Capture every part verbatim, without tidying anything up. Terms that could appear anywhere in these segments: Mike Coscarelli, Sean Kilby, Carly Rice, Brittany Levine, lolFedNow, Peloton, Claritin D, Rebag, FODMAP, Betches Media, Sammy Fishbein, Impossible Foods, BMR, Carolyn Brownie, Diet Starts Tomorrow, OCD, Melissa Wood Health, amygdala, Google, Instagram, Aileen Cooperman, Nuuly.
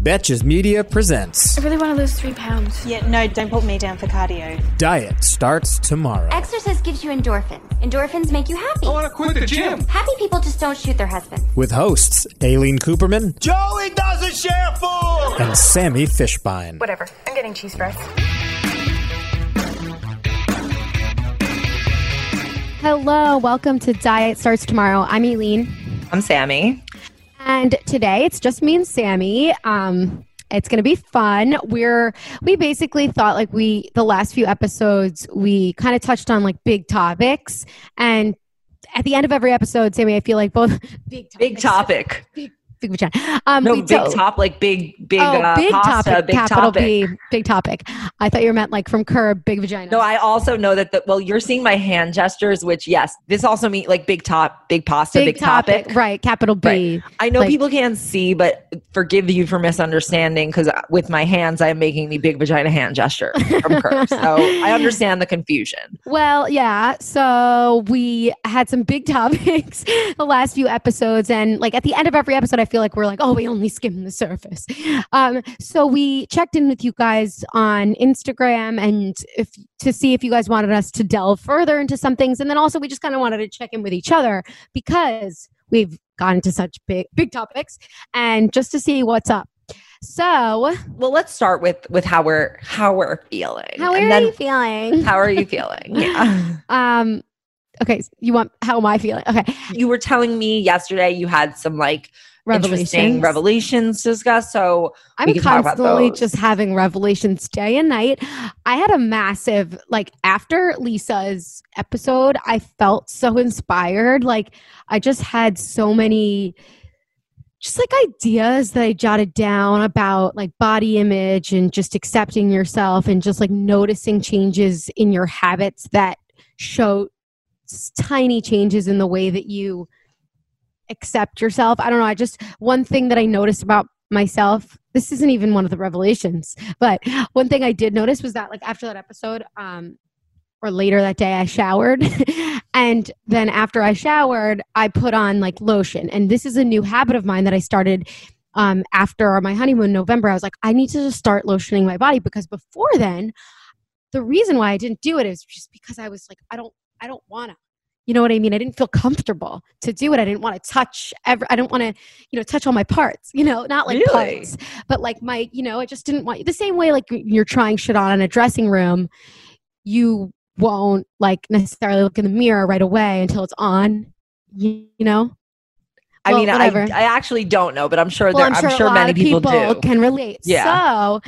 Betches Media presents... I really want to lose three pounds. Yeah, no, don't put me down for cardio. Diet starts tomorrow. Exercise gives you endorphins. Endorphins make you happy. I want to quit the gym. Happy people just don't shoot their husbands. With hosts Aileen Cooperman... Joey doesn't share food! ...and Sammy Fishbein. Whatever, I'm getting cheese fries. Hello, welcome to Diet Starts Tomorrow. I'm Aileen. I'm Sammy. And today it's just me and Sammy. Um, it's going to be fun. We're we basically thought like we the last few episodes we kind of touched on like big topics, and at the end of every episode, Sammy, I feel like both big topics, big topic, big, big vagina. Um, no, big to- top like big big oh, uh, big pasta, topic, big capital topic. B, big topic. I thought you meant like from Curb, big vagina. No, I also know that. The, well, you're seeing my hand gestures, which yes, this also means like big top, big pasta, big, big topic. topic, right? Capital B. Right. I know like, people can't see, but forgive you for misunderstanding because with my hands, I'm making the big vagina hand gesture from Curb. So I understand the confusion. Well, yeah. So we had some big topics the last few episodes, and like at the end of every episode, I feel like we're like, oh, we only skimmed the surface. Um, so we checked in with you guys on Instagram and if to see if you guys wanted us to delve further into some things. And then also we just kind of wanted to check in with each other because we've gotten to such big, big topics and just to see what's up. So, well, let's start with, with how we're, how we're feeling. How and are then, you feeling? How are you feeling? Yeah. Um, okay. You want, how am I feeling? Okay. You were telling me yesterday you had some like Revelations. Interesting revelations to discuss. So I'm constantly just having revelations day and night. I had a massive, like after Lisa's episode, I felt so inspired. Like I just had so many just like ideas that I jotted down about like body image and just accepting yourself and just like noticing changes in your habits that show tiny changes in the way that you accept yourself. I don't know. I just, one thing that I noticed about myself, this isn't even one of the revelations, but one thing I did notice was that like after that episode, um, or later that day I showered. And then after I showered, I put on like lotion. And this is a new habit of mine that I started, um, after my honeymoon in November. I was like, I need to just start lotioning my body because before then, the reason why I didn't do it is just because I was like, I don't, I don't want to. You know what I mean? I didn't feel comfortable to do it. I didn't want to touch ever. I didn't want to, you know, touch all my parts, you know, not like really? parts, but like my, you know, I just didn't want the same way, like you're trying shit on in a dressing room. You won't like necessarily look in the mirror right away until it's on, you, you know? I well, mean, I, I actually don't know, but I'm sure well, there, I'm sure, I'm sure a lot many of people, people do. Can relate. Yeah. So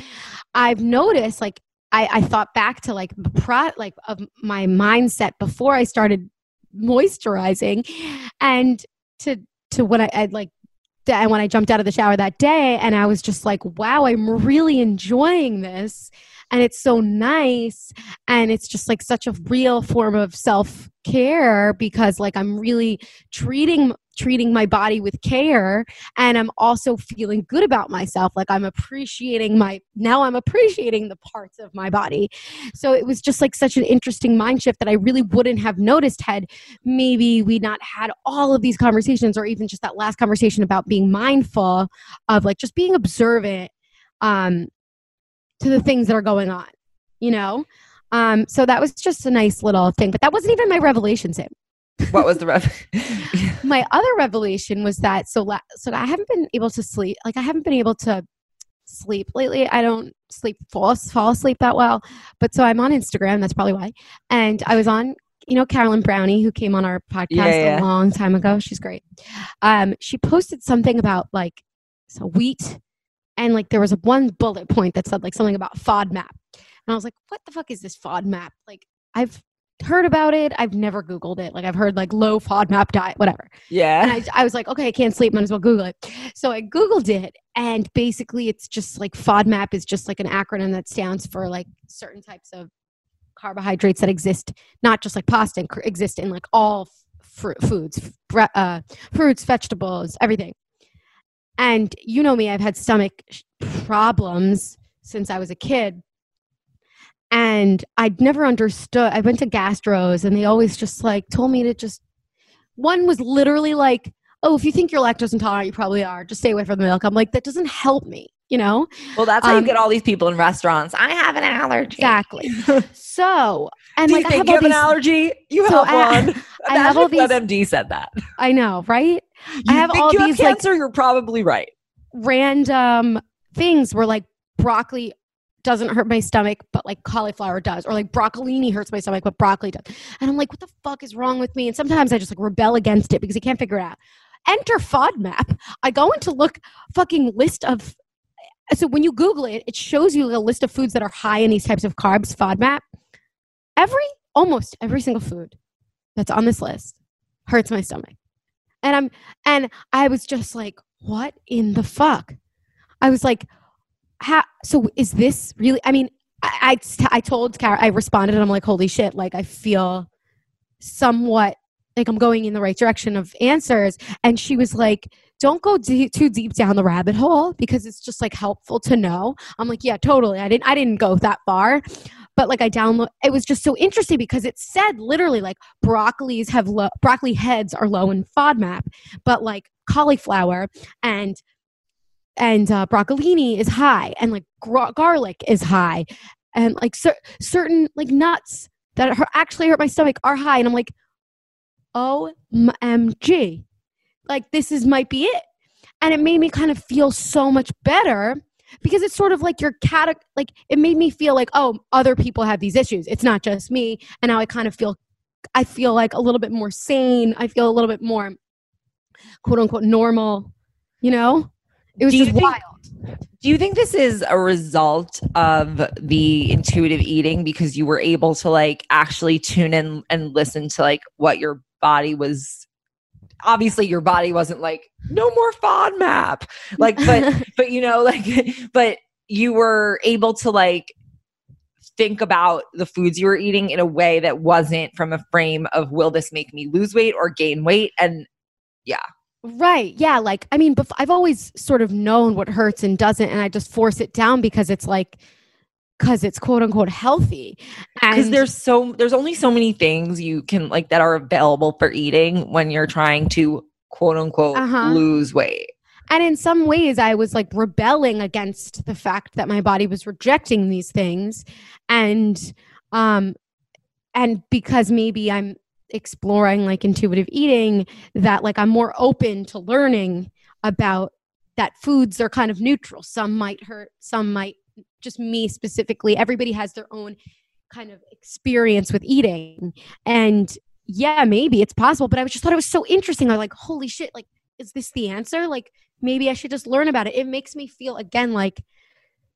I've noticed like, I, I thought back to like, pro, like of my mindset before I started moisturizing and to to what I I'd like and when I jumped out of the shower that day and I was just like, wow, I'm really enjoying this and it's so nice and it's just like such a real form of self-care because like I'm really treating treating my body with care and I'm also feeling good about myself. Like I'm appreciating my, now I'm appreciating the parts of my body. So it was just like such an interesting mind shift that I really wouldn't have noticed had maybe we not had all of these conversations or even just that last conversation about being mindful of like just being observant um, to the things that are going on, you know? Um, so that was just a nice little thing, but that wasn't even my revelation, Sam. What was the rev? My other revelation was that so la- so I haven't been able to sleep. Like I haven't been able to sleep lately. I don't sleep, fall, fall asleep that well. But so I'm on Instagram. That's probably why. And I was on, you know, Carolyn Brownie, who came on our podcast yeah, yeah. a long time ago. She's great. Um, she posted something about like so wheat. And like there was one bullet point that said like something about FODMAP. And I was like, what the fuck is this FODMAP? Like I've heard about it. I've never Googled it. Like I've heard like low FODMAP diet, whatever. Yeah. And I, I was like, okay, I can't sleep. Might as well Google it. So I Googled it. And basically it's just like FODMAP is just like an acronym that stands for like certain types of carbohydrates that exist, not just like pasta, exist in like all fr- foods, fr- uh, fruits, vegetables, everything. And you know me, I've had stomach problems since I was a kid. And I'd never understood. I went to gastros and they always just like told me to just, one was literally like, oh, if you think you're lactose intolerant, you probably are. Just stay away from the milk. I'm like, that doesn't help me, you know? Well, that's how um, you get all these people in restaurants. I have an allergy. Exactly. So, and do like, you think I have you have these, an allergy? You so have I, one. I have all these. M D said that. I know, right? You I have think all you these have cancer, like, you're probably right. Random things where like broccoli doesn't hurt my stomach, but like cauliflower does, or like broccolini hurts my stomach, but broccoli does. And I'm like, what the fuck is wrong with me? And sometimes I just like rebel against it because I can't figure it out. Enter FODMAP. I go into look fucking list of, so when you Google it, it shows you a list of foods that are high in these types of carbs, FODMAP. Every, almost every single food that's on this list hurts my stomach. And I'm, and I was just like, what in the fuck? I was like, how, so is this really, I mean, I, I, I told Cara, I responded and I'm like, holy shit. Like I feel somewhat like I'm going in the right direction of answers. And she was like, don't go d- too deep down the rabbit hole because it's just like helpful to know. I'm like, yeah, totally. I didn't, I didn't go that far. But like I download, it was just so interesting because it said literally like broccolis have low, broccoli heads are low in FODMAP, but like cauliflower and and uh, broccolini is high, and like gro- garlic is high, and like cer- certain like nuts that are actually hurt my stomach are high, and I'm like, O M G, like this is might be it, and it made me kind of feel so much better. Because it's sort of like your cat, like it made me feel like, oh, other people have these issues. It's not just me. And now I kind of feel, I feel like a little bit more sane. I feel a little bit more quote unquote normal, you know, it was do just wild. Think, do you think this is a result of the intuitive eating because you were able to like actually tune in and listen to like what your body was, obviously your body wasn't like, no more FODMAP. Like, but, but, you know, like, but you were able to like think about the foods you were eating in a way that wasn't from a frame of, will this make me lose weight or gain weight? And yeah. Right. Yeah. Like, I mean, bef- I've always sort of known what hurts and doesn't, and I just force it down because it's like, because it's quote unquote healthy. Because there's so there's only so many things you can like that are available for eating when you're trying to quote unquote uh-huh. lose weight. And in some ways I was like rebelling against the fact that my body was rejecting these things. And um and because maybe I'm exploring like intuitive eating, that like I'm more open to learning about that foods are kind of neutral. Some might hurt, some might just me specifically, everybody has their own kind of experience with eating. And yeah, maybe it's possible, but I just thought it was so interesting. I was like, holy shit, like, is this the answer? Like, maybe I should just learn about it. It makes me feel again, like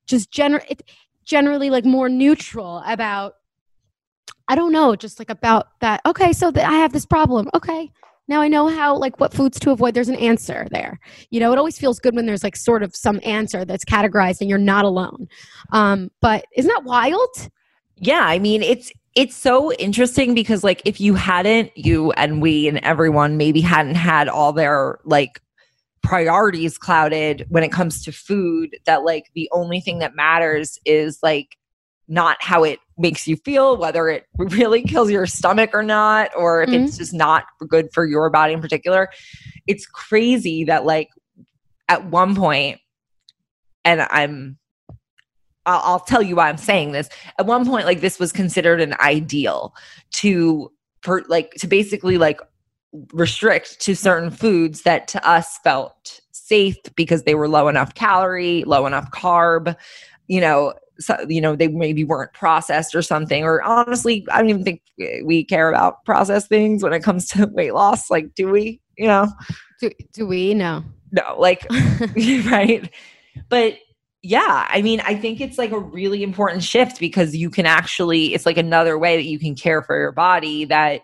just gener- it, generally like more neutral about, I don't know, just like about that. Okay. So that I have this problem. Okay. Now I know how, like, what foods to avoid. There's an answer there. You know, it always feels good when there's, like, sort of some answer that's categorized and you're not alone. Um, but isn't that wild? Yeah. I mean, it's it's so interesting because, like, if you hadn't, you and we and everyone maybe hadn't had all their, like, priorities clouded when it comes to food, that, like, the only thing that matters is, like, not how it makes you feel, whether it really kills your stomach or not, or if mm-hmm. it's just not good for your body in particular. It's crazy that like at one point, and I'm, I'll, I'll tell you why I'm saying this. At one point, like this was considered an ideal to per, like, to basically like restrict to certain foods that to us felt safe because they were low enough calorie, low enough carb, you know, so, you know, they maybe weren't processed or something. Or honestly, I don't even think we care about processed things when it comes to weight loss. Like, do we, you know, do, do we? No, no, like, right. But yeah, I mean, I think it's like a really important shift, because you can actually, it's like another way that you can care for your body that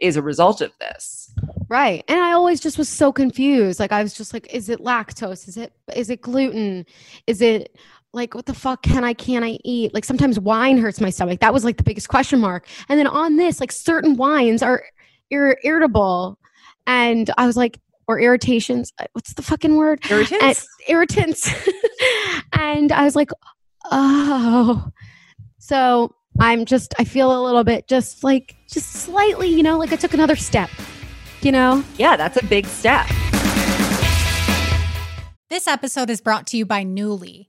is a result of this. Right. And I always just was so confused. Like, I was just like, is it lactose? Is it, is it gluten? Is it like, what the fuck can I, can I eat? Like, sometimes wine hurts my stomach. That was like the biggest question mark. And then on this, like, certain wines are ir- irritable. And I was like, or irritations. What's the fucking word? Irritants. And, irritants. And I was like, oh, so I'm just, I feel a little bit just like, just slightly, you know, like I took another step, you know? Yeah, that's a big step. This episode is brought to you by Nuuly.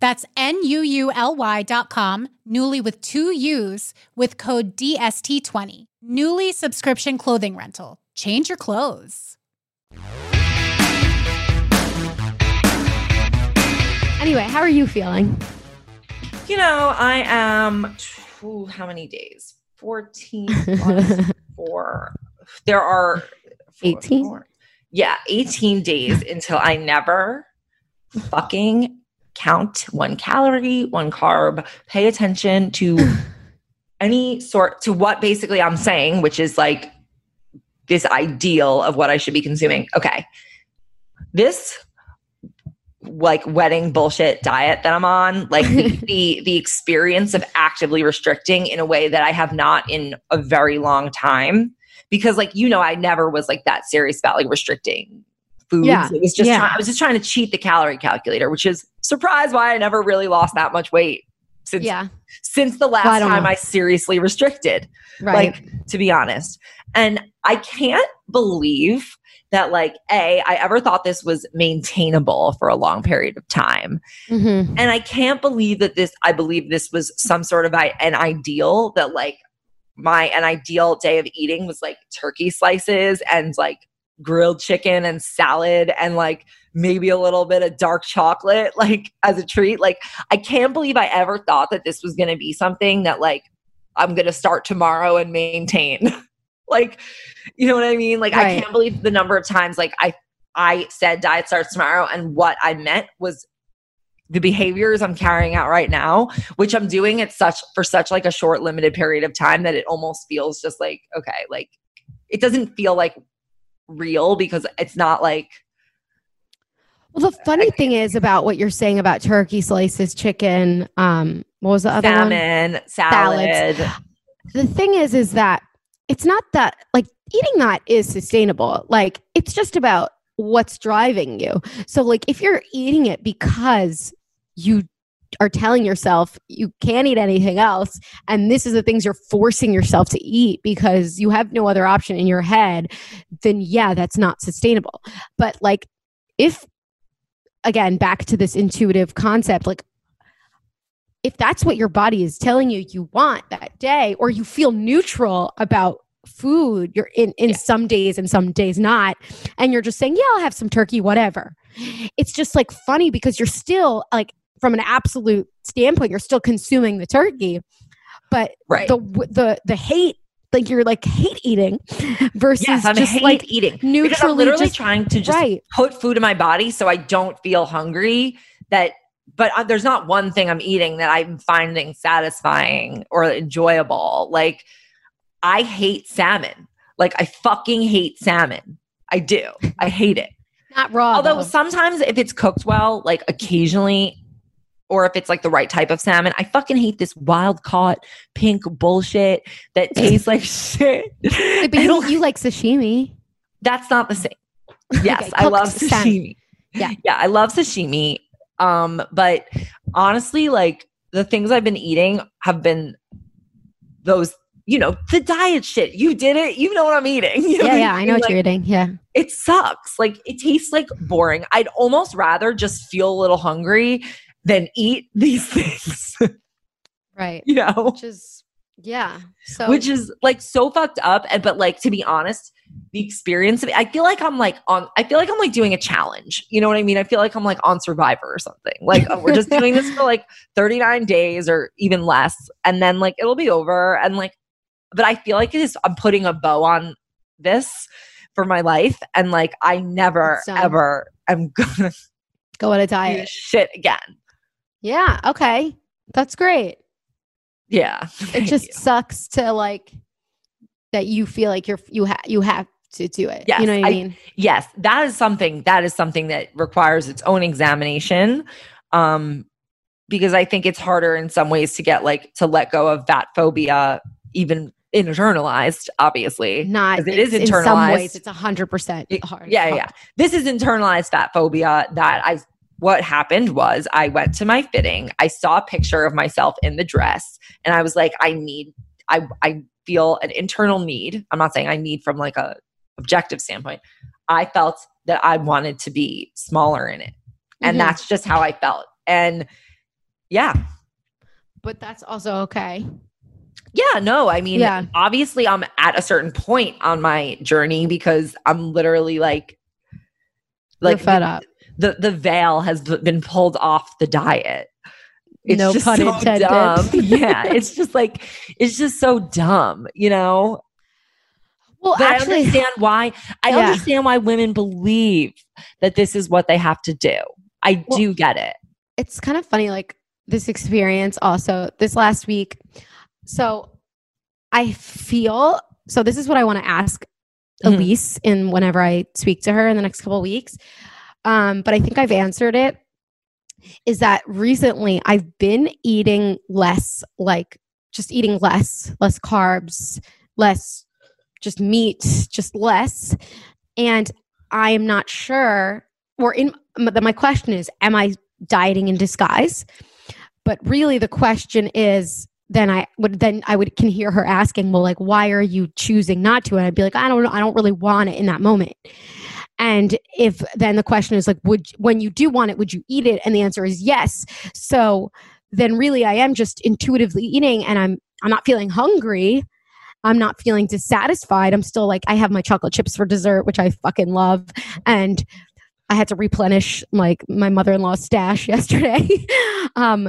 That's N U U L Y dot com, Nuuly with two U's, with code D S T twenty. Nuuly subscription clothing rental. Change your clothes. Anyway, how are you feeling? You know, I am, ooh, how many days? fourteen plus four. There are four, eighteen. Four. Yeah, eighteen days until I never fucking count one calorie, one carb, pay attention to any sort, to what basically I'm saying, which is like this ideal of what I should be consuming. Okay. This like wedding bullshit diet that I'm on, like the, the, the experience of actively restricting in a way that I have not in a very long time, because like, you know, I never was like that serious about like restricting foods. Yeah. It was just, yeah. try- I was just trying to cheat the calorie calculator, which is surprise why I never really lost that much weight since, yeah. since the last well, I don't time know. I seriously restricted, right. Like, to be honest. And I can't believe that like, A, I ever thought this was maintainable for a long period of time. Mm-hmm. And I can't believe that this, I believe this was some sort of I, an ideal that like my, an ideal day of eating was like turkey slices and like grilled chicken and salad and like maybe a little bit of dark chocolate, like as a treat. Like, I can't believe I ever thought that this was going to be something that like, I'm going to start tomorrow and maintain. Like, you know what I mean? Like, right. I can't believe the number of times, like I, I said diet starts tomorrow. And what I meant was the behaviors I'm carrying out right now, which I'm doing at such, for such like a short limited period of time that it almost feels just like, okay, like it doesn't feel like real because it's not like. Well, the funny thing is about what you're saying about turkey slices, chicken, um, what was the other one? Salmon, salad. Salads. The thing is, is that it's not that like eating that is sustainable. Like it's just about what's driving you. So like if you're eating it because you are telling yourself you can't eat anything else, and this is the things you're forcing yourself to eat because you have no other option in your head, then yeah, that's not sustainable. But like if, again, back to this intuitive concept, like if that's what your body is telling you you want that day, or you feel neutral about food, you're in, in yeah. some days and some days not, and you're just saying, yeah, I'll have some turkey, whatever. It's just like funny because you're still like from an absolute standpoint, you're still consuming the turkey, but right. the the the hate, like you're like hate eating versus yes, I'm just hate like eating. Neutrally because I'm literally just, trying to just right. put food in my body so I don't feel hungry. That, but uh, there's not one thing I'm eating that I'm finding satisfying or enjoyable. Like I hate salmon. Like I fucking hate salmon. I do. I hate it. Not raw. Although though. Sometimes if it's cooked well, like occasionally, or if it's like the right type of salmon, I fucking hate this wild caught pink bullshit that tastes like shit. But you, you like sashimi. That's not the same. Yes, okay, I love sashimi. Salmon. Yeah. Yeah, I love sashimi. Um, but honestly, like the things I've been eating have been those, you know, the diet shit. You did it. You know what I'm eating. You know yeah, yeah, I know like, what you're eating. Yeah. It sucks. Like it tastes like boring. I'd almost rather just feel a little hungry than eat these things. Right. You know? Which is, yeah. So Which is like so fucked up. And but like, to be honest, the experience of it, I feel like I'm like on, I feel like I'm like doing a challenge. You know what I mean? I feel like I'm like on Survivor or something. Like oh, we're just doing this for like thirty-nine days or even less. And then like, it'll be over. And like, but I feel like it is, I'm putting a bow on this for my life. And like, I never, ever am going to go on a diet shit again. Yeah. Okay. That's great. Yeah. It just you. sucks to like, that you feel like you're, you have, you have to do it. Yes, you know what I, I mean? Yes. That is something, that is something that requires its own examination. Um, because I think it's harder in some ways to get like, to let go of fat phobia, even internalized, obviously. Not it is internalized. In some ways, it's a hundred percent hard. Yeah, yeah, yeah. This is internalized fat phobia that I. What happened was I went to my fitting. I saw a picture of myself in the dress, and I was like, I need. I I feel an internal need. I'm not saying I need from like a objective standpoint. I felt that I wanted to be smaller in it, and mm-hmm. that's just how I felt. And yeah, but that's also okay. Yeah, no, I mean, yeah. obviously I'm at a certain point on my journey because I'm literally like, like You're fed the, up. The, the veil has been pulled off the diet. It's no just pun so intended. Dumb. Yeah, it's just like, it's just so dumb, you know? Well, but actually, I understand why, I yeah. understand why women believe that this is what they have to do. I well, do get it. It's kind of funny, like this experience also, this last week, So I feel, so this is what I want to ask Elise mm-hmm. in whenever I speak to her in the next couple of weeks. Um, but I think I've answered it, is that recently I've been eating less, like just eating less, less carbs, less just meat, just less. And I am not sure, or in my question is, am I dieting in disguise? But really the question is, then I would then I would can hear her asking, well, like, why are you choosing not to? And I'd be like, I don't know, I don't really want it in that moment. And if then the question is like, would when you do want it, would you eat it? And the answer is yes. So then really I am just intuitively eating, and I'm I'm not feeling hungry. I'm not feeling dissatisfied. I'm still like, I have my chocolate chips for dessert, which I fucking love. And I had to replenish like my mother-in-law's stash yesterday. um,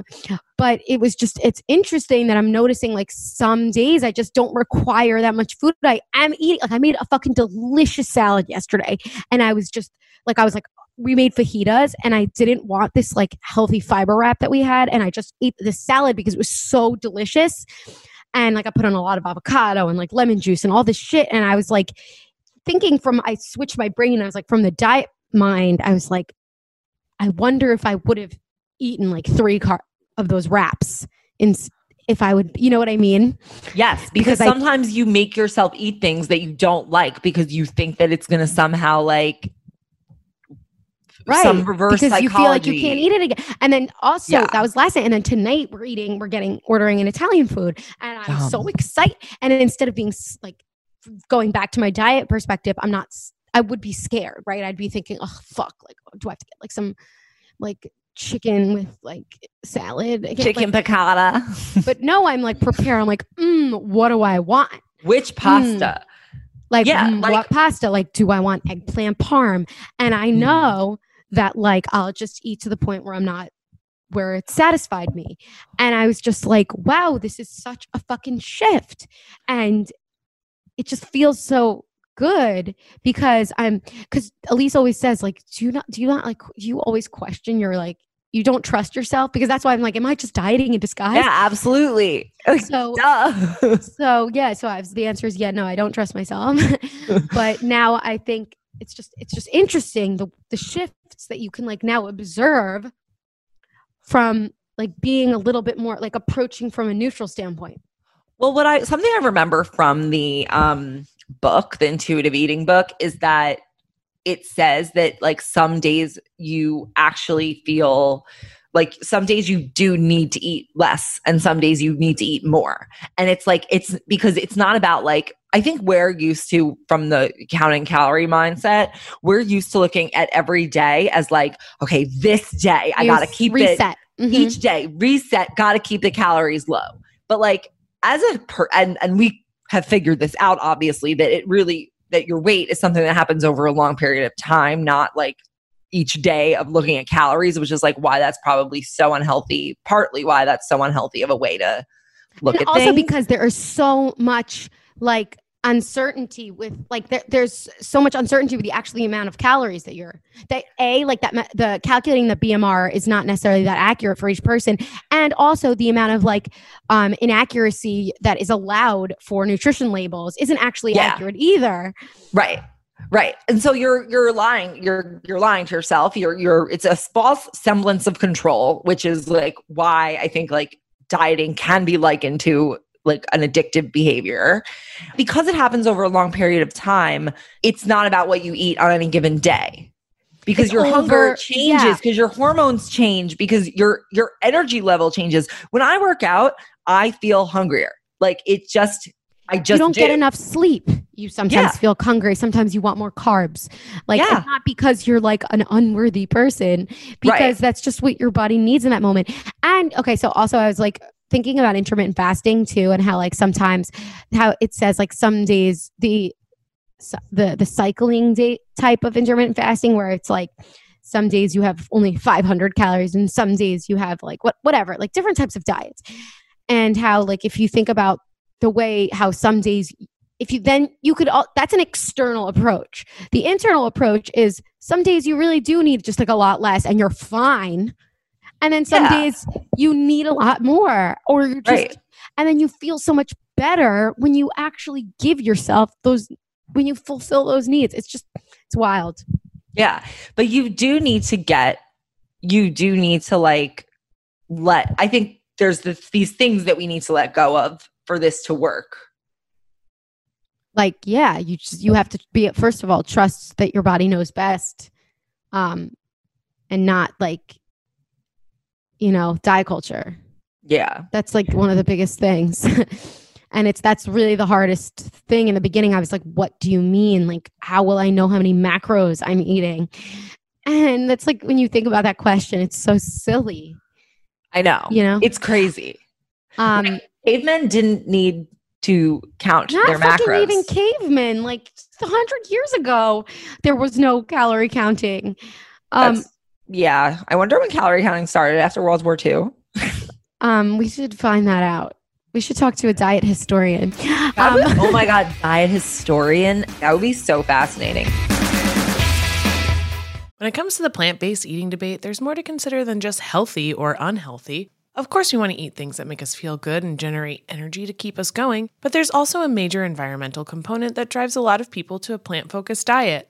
but it was just, it's interesting that I'm noticing like some days I just don't require that much food. I am eating, like I made a fucking delicious salad yesterday. And I was just like, I was like, we made fajitas and I didn't want this like healthy fiber wrap that we had. And I just ate the salad because it was so delicious. And like I put on a lot of avocado and like lemon juice and all this shit. And I was like thinking from, I switched my brain. I was like from the diet mind, I was like, I wonder if I would have eaten like three car- of those wraps in, if I would, you know what I mean? Yes, because, because sometimes I, you make yourself eat things that you don't like because you think that it's going to somehow like right, some reverse because psychology. You feel like you can't eat it again. And then also yeah. that was last night. And then tonight we're eating, we're getting, ordering an Italian food. And I'm Dumb. so excited. And instead of being like, going back to my diet perspective, I'm not I would be scared, right? I'd be thinking, oh, fuck, like, do I have to get like some like chicken with like salad? Again? Chicken like, piccata. But no, I'm like prepared. I'm like, mm, what do I want? Which pasta? Mm. Like, yeah, mm, like, what pasta? Like, do I want eggplant parm? And I know mm. that like, I'll just eat to the point where I'm not where it satisfied me. And I was just like, wow, this is such a fucking shift. And it just feels so good because I'm, because Elise always says like, do you not, do you not like, you always question your like, you don't trust yourself, because that's why I'm like, am I just dieting in disguise? Yeah, absolutely. So, Duh. so yeah, so I was, the answer is yeah, no, I don't trust myself. But now I think it's just, it's just interesting the, the shifts that you can like now observe from like being a little bit more like approaching from a neutral standpoint. Well, what I, something I remember from the um, book, the intuitive eating book, is that it says that like some days you actually feel like some days you do need to eat less and some days you need to eat more. And it's like, it's because it's not about like, I think we're used to, from the counting calorie mindset, we're used to looking at every day as like, okay, this day I got to keep reset. it mm-hmm. each day reset, got to keep the calories low. But like as a, per- and, and we have figured this out, obviously, that it really, that your weight is something that happens over a long period of time, not like each day of looking at calories, which is like why that's probably so unhealthy, partly why that's so unhealthy of a way to look and at also things. Also because there is so much like uncertainty with like, there, there's so much uncertainty with the actually amount of calories that you're, that A, like that, the calculating the B M R is not necessarily that accurate for each person. And also the amount of like um, inaccuracy that is allowed for nutrition labels isn't actually yeah. accurate either. Right. Right. And so you're, you're lying, you're, you're lying to yourself. You're, you're, it's a false semblance of control, which is like why I think like dieting can be likened to like an addictive behavior, because it happens over a long period of time. It's not about what you eat on any given day, because it's your over, hunger changes, because yeah. your hormones change, because your, your energy level changes. When I work out, I feel hungrier. Like it just, I just, you don't do. get enough sleep. You sometimes yeah. feel hungry. Sometimes you want more carbs. Like yeah. it's not because you're like an unworthy person, because right. that's just what your body needs in that moment. And okay. So also I was like, thinking about intermittent fasting too, and how like sometimes how it says like some days the the the cycling day type of intermittent fasting, where it's like some days you have only five hundred calories and some days you have like what whatever like different types of diets, and how like if you think about the way how some days if you then you could all, that's an external approach. The internal approach is some days you really do need just like a lot less and you're fine. And then some yeah. days you need a lot more, or you're just, right. and then you feel so much better when you actually give yourself those, when you fulfill those needs. It's just, it's wild. Yeah. But you do need to get, you do need to like, let, I think there's this, these things that we need to let go of for this to work. Like, yeah, you just, you have to be, first of all, trust that your body knows best. Um, and not like, you know, diet culture. Yeah. That's like one of the biggest things. And it's, that's really the hardest thing in the beginning. I was like, what do you mean? Like, how will I know how many macros I'm eating? And that's like, when you think about that question, it's so silly. I know. You know, it's crazy. Um, like, cavemen didn't need to count not their macros. Not even cavemen. Like a hundred years ago, there was no calorie counting. Um, that's- Yeah. I wonder when calorie counting started, after World War Two. um, we should find that out. We should talk to a diet historian. Um, oh my God, diet historian. That would be so fascinating. When it comes to the plant-based eating debate, there's more to consider than just healthy or unhealthy. Of course, we want to eat things that make us feel good and generate energy to keep us going, but there's also a major environmental component that drives a lot of people to a plant-focused diet.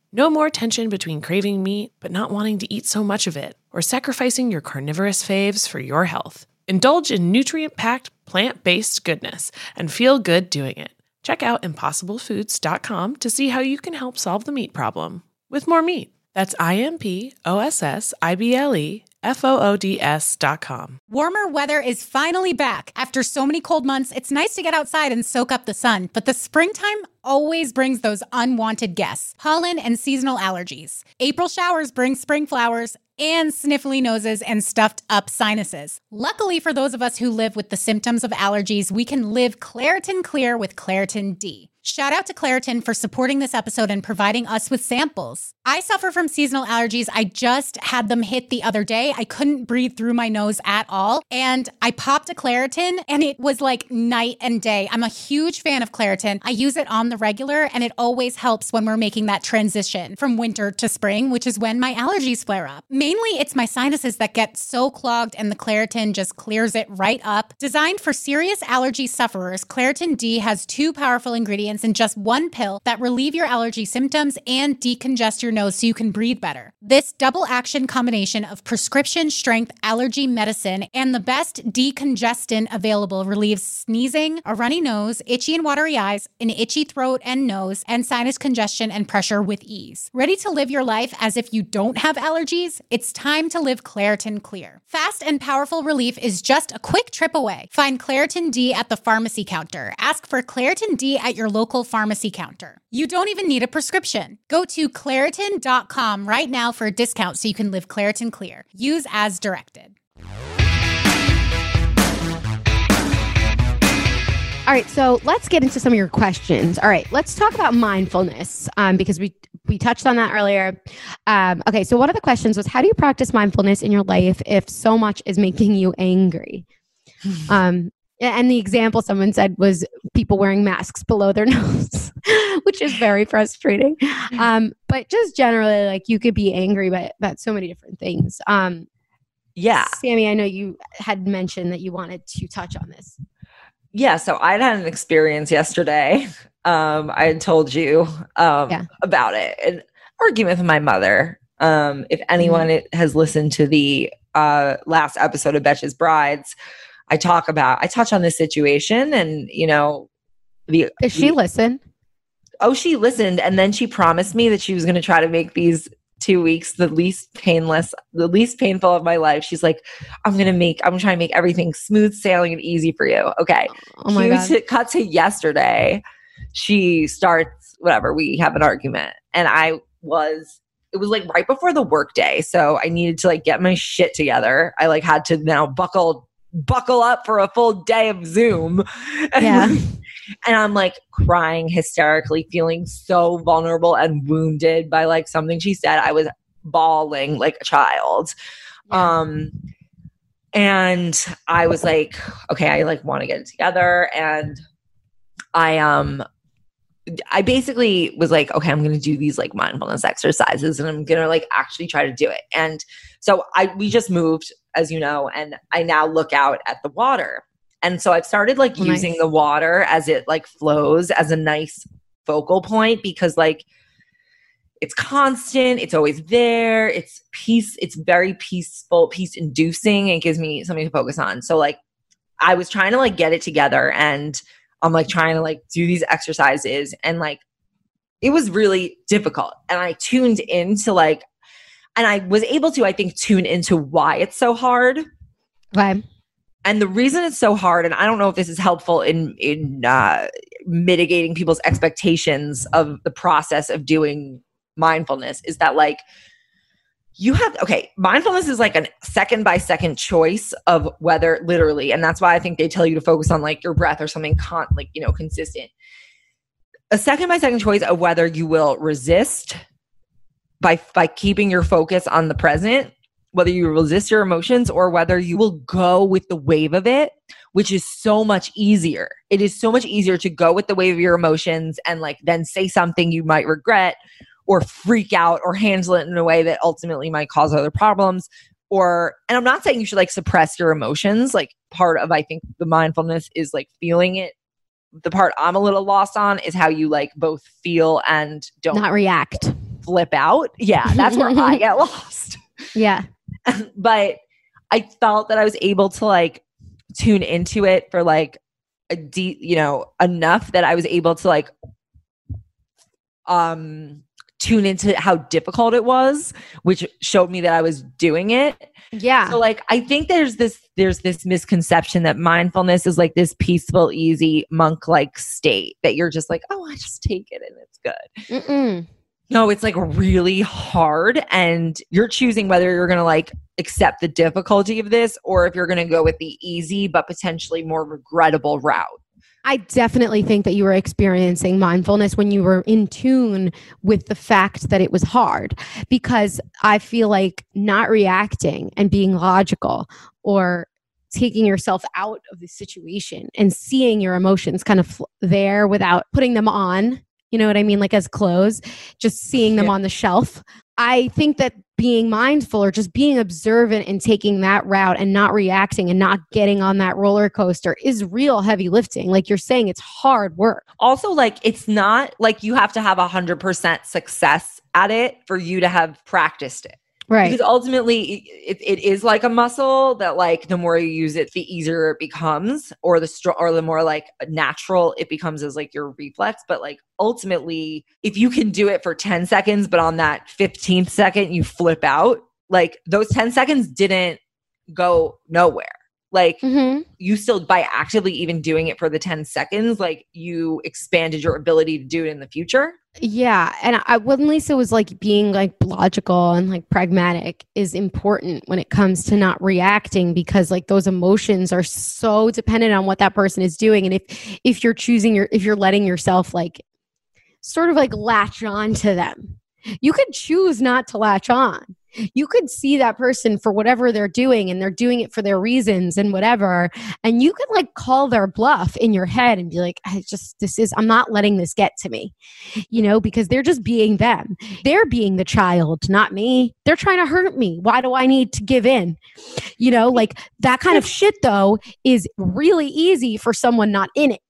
No more tension between craving meat but not wanting to eat so much of it, or sacrificing your carnivorous faves for your health. Indulge in nutrient-packed, plant-based goodness and feel good doing it. Check out impossible foods dot com to see how you can help solve the meat problem with more meat. That's I M P O S S I B L E F O D S dot com. Warmer weather is finally back. After so many cold months, it's nice to get outside and soak up the sun, but the springtime always brings those unwanted guests, pollen and seasonal allergies. April showers bring spring flowers and sniffly noses and stuffed up sinuses. Luckily for those of us who live with the symptoms of allergies, we can live Claritin Clear with Claritin D. Shout out to Claritin for supporting this episode and providing us with samples. I suffer from seasonal allergies. I just had them hit the other day. I couldn't breathe through my nose at all. And I popped a Claritin and it was like night and day. I'm a huge fan of Claritin. I use it on the regular and it always helps when we're making that transition from winter to spring, which is when my allergies flare up. Mainly it's my sinuses that get so clogged and the Claritin just clears it right up. Designed for serious allergy sufferers, Claritin D has two powerful ingredients in just one pill that relieve your allergy symptoms and decongest your nose so you can breathe better. This double action combination of prescription strength allergy medicine and the best decongestant available relieves sneezing, a runny nose, itchy and watery eyes, an itchy throat and nose, and sinus congestion and pressure with ease. Ready to live your life as if you don't have allergies? It's time to live Claritin Clear. Fast and powerful relief is just a quick trip away. Find Claritin D at the pharmacy counter. Ask for Claritin D at your local local pharmacy counter. You don't even need a prescription. Go to Claritin dot com right now for a discount so you can live Claritin Clear. Use as directed. All right, so let's get into some of your questions. All right, let's talk about mindfulness um, because we we touched on that earlier. Um, okay, so one of the questions was, how do you practice mindfulness in your life if so much is making you angry? Um And the example someone said was people wearing masks below their nose, which is very frustrating. Um, but just generally, like, you could be angry about, about so many different things. Um, yeah. Sammy, I know you had mentioned that you wanted to touch on this. Yeah. So I had an experience yesterday. Um, I had told you um, yeah. about it. An argument with my mother. Um, if anyone mm-hmm. has listened to the uh, last episode of Betches Brides, I talk about, I touch on this situation and, you know, the, Does she the, listen? Oh, she listened. And then she promised me that she was going to try to make these two weeks the least painless, the least painful of my life. She's like, I'm going to make, I'm trying to make everything smooth sailing and easy for you. Okay. Oh my God. To, cut to yesterday. She starts, whatever, we have an argument. And I was, it was like right before the work day. So I needed to like get my shit together. I like had to now buckle buckle up for a full day of Zoom. Yeah. And I'm like crying hysterically, feeling so vulnerable and wounded by like something she said. I was bawling like a child. Yeah. Um, and I was like, okay, I like want to get it together. And I, um, I basically was like, okay, I'm going to do these like mindfulness exercises and I'm going to like actually try to do it. And so I, we just moved, as you know, and I now look out at the water. And so I've started like nice. using the water as it like flows as a nice focal point because like it's constant, it's always there, it's peace, it's very peaceful, peace inducing. It gives me something to focus on. So like I was trying to like get it together and I'm like trying to like do these exercises and like it was really difficult. And I tuned into like, and I was able to, I think, tune into why it's so hard. Right. And the reason it's so hard, and I don't know if this is helpful in in uh, mitigating people's expectations of the process of doing mindfulness, is that like you have, okay, mindfulness is like a second by second choice of whether literally, and that's why I think they tell you to focus on like your breath or something con- like, you know, consistent. A second by second choice of whether you will resist by by keeping your focus on the present, whether you resist your emotions or whether you will go with the wave of it, which is so much easier. It is so much easier to go with the wave of your emotions and like then say something you might regret or freak out or handle it in a way that ultimately might cause other problems. Or, and I'm not saying you should like suppress your emotions. Like part of, I think the mindfulness is like feeling it. The part I'm a little lost on is how you like both feel and don't not react. Flip out. Yeah, that's where I get lost. Yeah. But I felt that I was able to like tune into it for like a deep, you know, enough that I was able to like um tune into how difficult it was, which showed me that I was doing it. Yeah. So like, I think there's this, there's this misconception that mindfulness is like this peaceful, easy monk-like state that you're just like, oh, I just take it and it's good. Mm-mm. No, it's like really hard, and you're choosing whether you're going to like accept the difficulty of this or if you're going to go with the easy, but potentially more regrettable route. I definitely think that you were experiencing mindfulness when you were in tune with the fact that it was hard, because I feel like not reacting and being logical or taking yourself out of the situation and seeing your emotions kind of there without putting them on, you know what I mean? Like as clothes, just seeing them yeah. on the shelf. I think that being mindful or just being observant and taking that route and not reacting and not getting on that roller coaster is real heavy lifting. Like you're saying, it's hard work. Also, like it's not like you have to have one hundred percent success at it for you to have practiced it. Right. Because ultimately it, it is like a muscle that like the more you use it, the easier it becomes, or the str- or the more like natural it becomes as like your reflex. But like ultimately, if you can do it for ten seconds, but on that fifteenth second, you flip out, like those ten seconds didn't go nowhere. Like mm-hmm. you still, by actively even doing it for the ten seconds, like you expanded your ability to do it in the future. Yeah. And I, when Lisa was like being like logical and like pragmatic is important when it comes to not reacting, because like those emotions are so dependent on what that person is doing. And if, if you're choosing your, if you're letting yourself like sort of like latch on to them, you could choose not to latch on. You could see that person for whatever they're doing and they're doing it for their reasons and whatever. And you could like call their bluff in your head and be like, I just, this is, I'm not letting this get to me, you know, because they're just being them. They're being the child, not me. They're trying to hurt me. Why do I need to give in? You know, like that kind of shit though is really easy for someone not in it.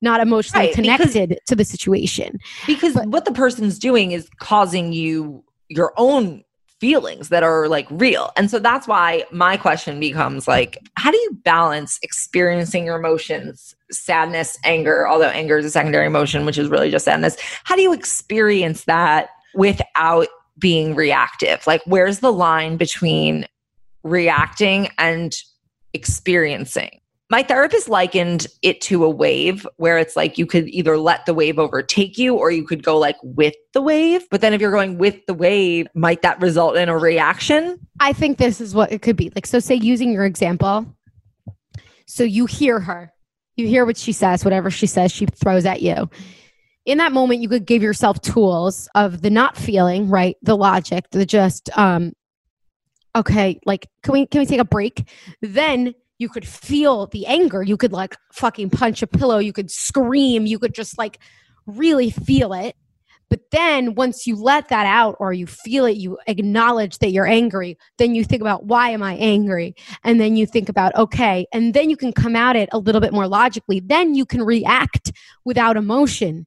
Not emotionally right, connected because, to the situation. Because but, what the person's doing is causing you your own feelings that are like real. And so that's why my question becomes like, how do you balance experiencing your emotions, sadness, anger, although anger is a secondary emotion, which is really just sadness. How do you experience that without being reactive? Like, where's the line between reacting and experiencing? My therapist likened it to a wave where it's like you could either let the wave overtake you or you could go like with the wave. But then if you're going with the wave, might that result in a reaction? I think this is what it could be. Like, so say using your example. So you hear her, you hear what she says, whatever she says, she throws at you. In that moment, you could give yourself tools of the not feeling, right? The logic, the just, um, okay, like, can we, can we take a break? Then you could feel the anger. You could like fucking punch a pillow. You could scream. You could just like really feel it. But then once you let that out or you feel it, you acknowledge that you're angry. Then you think about, why am I angry? And then you think about, okay. And then you can come at it a little bit more logically. Then you can react without emotion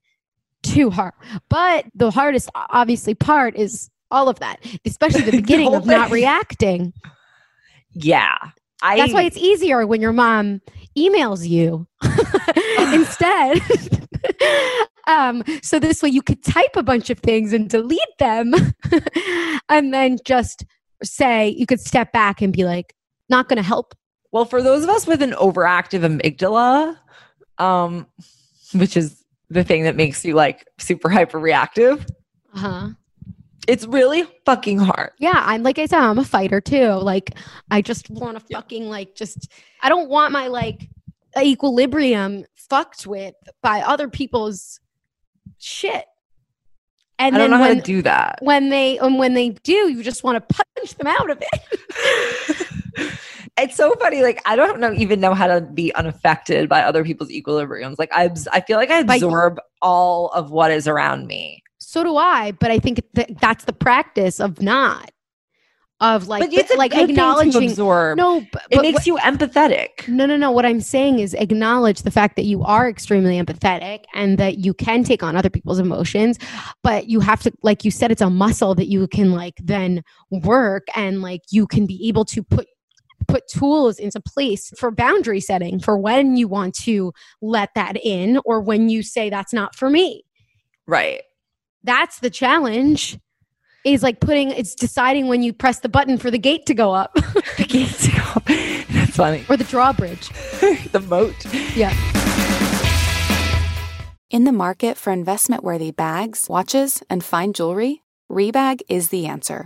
to her. But the hardest obviously part is all of that, especially the beginning the of not thing. reacting. Yeah. I, That's why it's easier when your mom emails you instead. um, so this way you could type a bunch of things and delete them and then just say, you could step back and be like, not going to help. Well, for those of us with an overactive amygdala, um, which is the thing that makes you like super hyper reactive. Uh-huh. It's really fucking hard. Yeah. I'm like I said, I'm a fighter too. Like I just want to fucking yeah. like just, I don't want my like equilibrium fucked with by other people's shit. And I don't then know when, how to do that. When they, and when they do, you just want to punch them out of it. It's so funny. Like, I don't know, even know how to be unaffected by other people's equilibriums. Like I, I feel like I absorb by- all of what is around me. So do I, but I think th- that's the practice of not, of like, but it's a like good acknowledging. Thing to absorb. No, b- it but makes what, you empathetic. No, no, no. What I'm saying is acknowledge the fact that you are extremely empathetic and that you can take on other people's emotions, but you have to, like you said, it's a muscle that you can like then work and like you can be able to put put tools into place for boundary setting for when you want to let that in or when you say that's not for me. Right. That's the challenge. Is like putting, it's deciding when you press the button for the gate to go up. The gate to go up. That's funny. Or the drawbridge. The moat. Yeah. In the market for investment-worthy bags, watches, and fine jewelry, Rebag is the answer.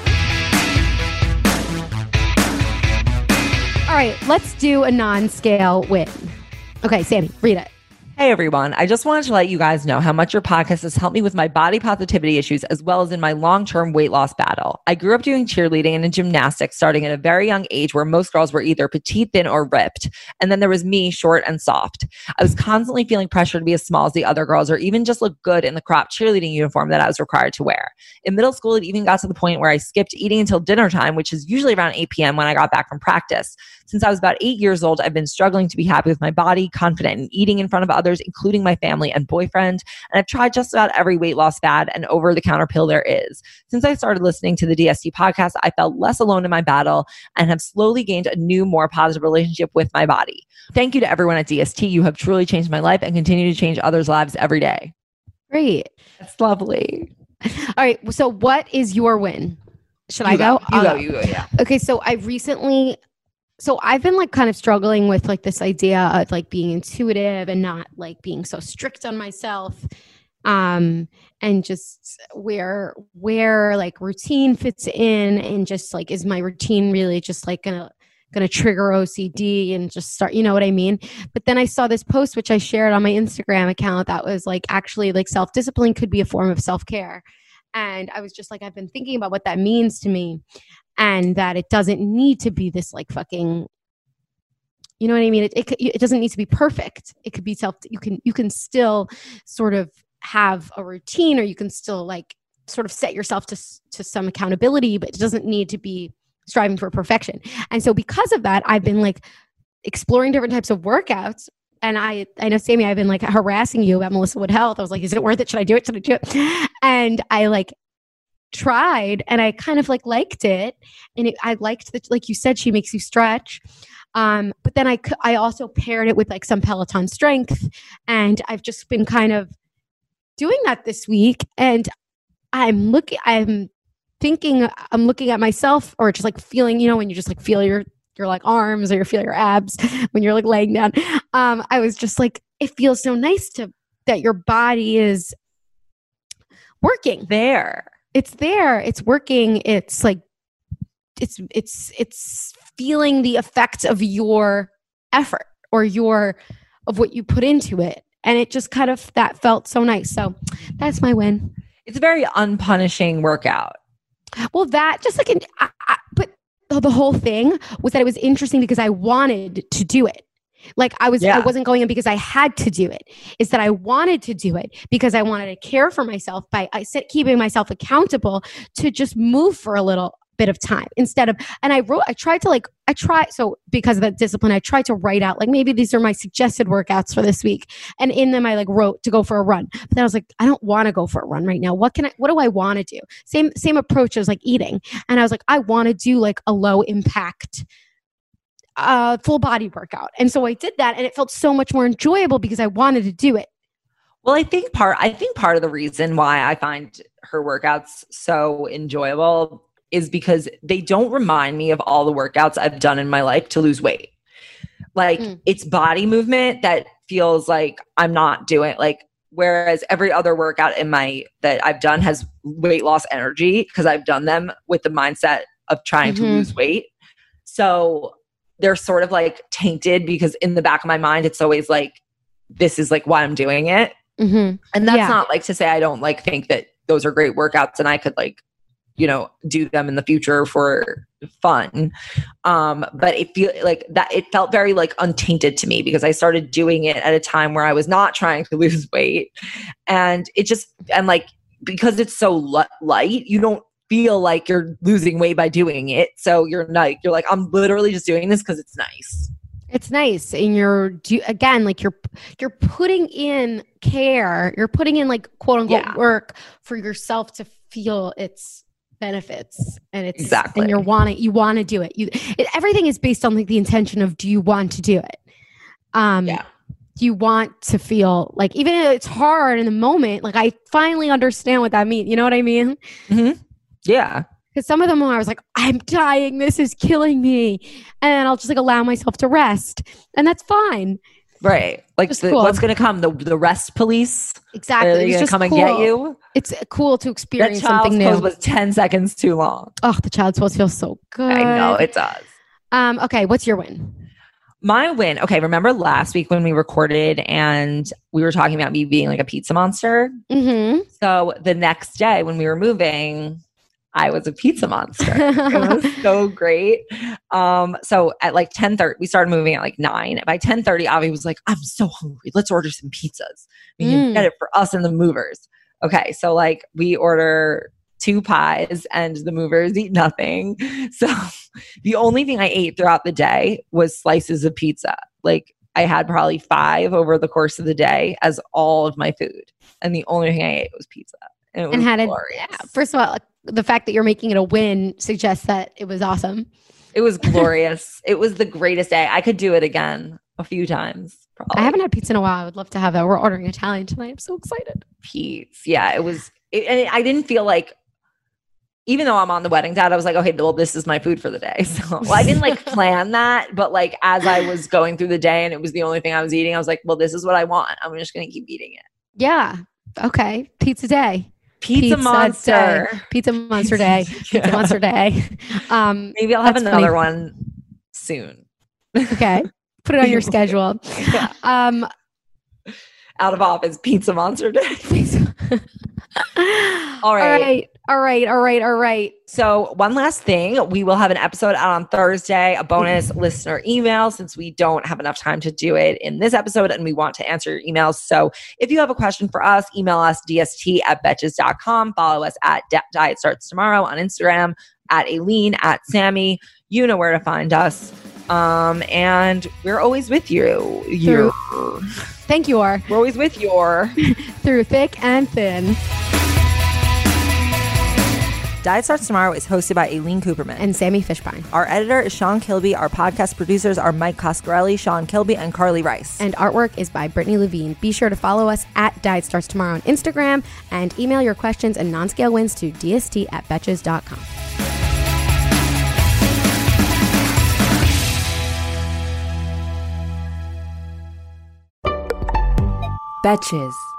All right, let's do a non-scale win. Okay, Sammy, read it. Hey, everyone. I just wanted to let you guys know how much your podcast has helped me with my body positivity issues as well as in my long-term weight loss battle. I grew up doing cheerleading and in gymnastics starting at a very young age where most girls were either petite, thin, or ripped. And then there was me, short and soft. I was constantly feeling pressure to be as small as the other girls or even just look good in the cropped cheerleading uniform that I was required to wear. In middle school, it even got to the point where I skipped eating until dinner time, which is usually around eight p.m. when I got back from practice. Since I was about eight years old, I've been struggling to be happy with my body, confident in eating in front of others, including my family and boyfriend. And I've tried just about every weight loss fad and over-the-counter pill there is. Since I started listening to the D S T podcast, I felt less alone in my battle and have slowly gained a new, more positive relationship with my body. Thank you to everyone at D S T. You have truly changed my life and continue to change others' lives every day. Great. That's lovely. All right. So what is your win? Should you I go? go? You go, go. You go. Yeah. Okay. So I recently... So I've been like kind of struggling with like this idea of like being intuitive and not like being so strict on myself, um, and just where where like routine fits in, and just like, is my routine really just like gonna gonna trigger O C D and just start, you know what I mean? But then I saw this post which I shared on my Instagram account that was like, actually like self-discipline could be a form of self-care, and I was just like, I've been thinking about what that means to me. And that it doesn't need to be this like fucking, you know what I mean? It, it it doesn't need to be perfect. It could be self, you can, you can still sort of have a routine, or you can still like sort of set yourself to, to some accountability, but it doesn't need to be striving for perfection. And so because of that, I've been like exploring different types of workouts. And I, I know, Sammy, I've been like harassing you about Melissa Wood Health. I was like, is it worth it? Should I do it? Should I do it? And I like, tried and I kind of like liked it, and it, I liked that, like you said, she makes you stretch, um but then I I also paired it with like some Peloton strength, and I've just been kind of doing that this week, and I'm looking I'm thinking I'm looking at myself, or just like feeling, you know, when you just like feel your your like arms, or you feel your abs when you're like laying down, um I was just like, it feels so nice to that your body is working there. It's there. It's working. It's like, it's it's it's feeling the effects of your effort, or your of what you put into it, and it just kind of that felt so nice. So that's my win. It's a very unpunishing workout. Well, that just like, an, I, I, but the whole thing was that it was interesting because I wanted to do it. Like I was, yeah. I wasn't going in because I had to do it. It's that I wanted to do it because I wanted to care for myself by I said, keeping myself accountable to just move for a little bit of time instead of, and I wrote, I tried to like, I tried, so because of that discipline, I tried to write out like, maybe these are my suggested workouts for this week. And in them, I like wrote to go for a run. But then I was like, I don't want to go for a run right now. What can I, what do I want to do? Same, same approach as like eating. And I was like, I want to do like a low impact Uh, full body workout. And so I did that, and it felt so much more enjoyable because I wanted to do it. Well, I think part, I think part of the reason why I find her workouts so enjoyable is because they don't remind me of all the workouts I've done in my life to lose weight. Like mm. It's body movement that feels like I'm not doing, like, whereas every other workout in my, that I've done has weight loss energy because I've done them with the mindset of trying mm-hmm. to lose weight. So they're sort of like tainted because in the back of my mind, it's always like, this is like why I'm doing it. Mm-hmm. And that's yeah. not like to say, I don't like think that those are great workouts and I could like, you know, do them in the future for fun. Um, but it feel like that, it felt very like untainted to me because I started doing it at a time where I was not trying to lose weight, and it just, and like, because it's so light, you don't feel like you're losing weight by doing it. So you're not, you're like, I'm literally just doing this because it's nice. It's nice. And you're, do again, like you're, you're putting in care, you're putting in like quote unquote yeah. work for yourself to feel its benefits. And it's, exactly. and you're wanting, you want to do it. You, it, everything is based on like the intention of, do you want to do it? Um, yeah. You want to feel like, even if it's hard in the moment, like I finally understand what that means. You know what I mean? Mm-hmm. Yeah. Because some of them I was like, I'm dying. This is killing me. And I'll just like allow myself to rest. And that's fine. Right. Like the, cool. what's going to come? The the rest police? Exactly. Are they going to come cool. and get you? It's cool to experience something new. That child's pose was ten seconds too long. Oh, the child's pose feels so good. I know. It does. Um, okay. What's your win? My win. Okay. Remember last week when we recorded and we were talking about me being like a pizza monster? Mm-hmm. So the next day when we were moving, I was a pizza monster. It was so great. Um, so at like ten thirty, we started moving at like nine. By ten thirty, Avi was like, I'm so hungry. Let's order some pizzas. We mm. can get it for us and the movers. Okay. So like we order two pies and the movers eat nothing. So the only thing I ate throughout the day was slices of pizza. Like I had probably five over the course of the day as all of my food. And the only thing I ate was pizza. And, it was and how did, yeah, first of all, like, the fact that you're making it a win suggests that it was awesome. It was glorious. It was the greatest day. I could do it again a few times. Probably. I haven't had pizza in a while. I would love to have that. We're ordering Italian tonight. I'm so excited. Pizza. Yeah, it was. It, and I didn't feel like, even though I'm on the wedding dad, I was like, okay, well, this is my food for the day. So well, I didn't like plan that, but like as I was going through the day and it was the only thing I was eating, I was like, well, this is what I want. I'm just going to keep eating it. Yeah. Okay. Pizza day. Pizza, pizza monster. Day. Pizza monster day. Pizza yeah. monster day. Um, Maybe I'll have another funny. one soon. Okay. Put it on your schedule. Yeah. Um, Out of office. Pizza monster day. Pizza. All right. All right. All right. All right. All right. So one last thing. We will have an episode out on Thursday, a bonus listener email, since we don't have enough time to do it in this episode and we want to answer your emails. So if you have a question for us, email us d s t at betches dot com. Follow us at De- Diet Starts Tomorrow on Instagram, at Aileen, at Sammy. You know where to find us. Um, and we're always with you. You. Thank you, R. We're always with your through thick and thin. Diet Starts Tomorrow is hosted by Aileen Cooperman and Sammy Fishbein. Our editor is Sean Kilby. Our podcast producers are Mike Coscarelli, Sean Kilby, and Carly Rice. And artwork is by Brittany Levine. Be sure to follow us at Diet Starts Tomorrow on Instagram and email your questions and non-scale wins to d s t at betches dot com. Betches.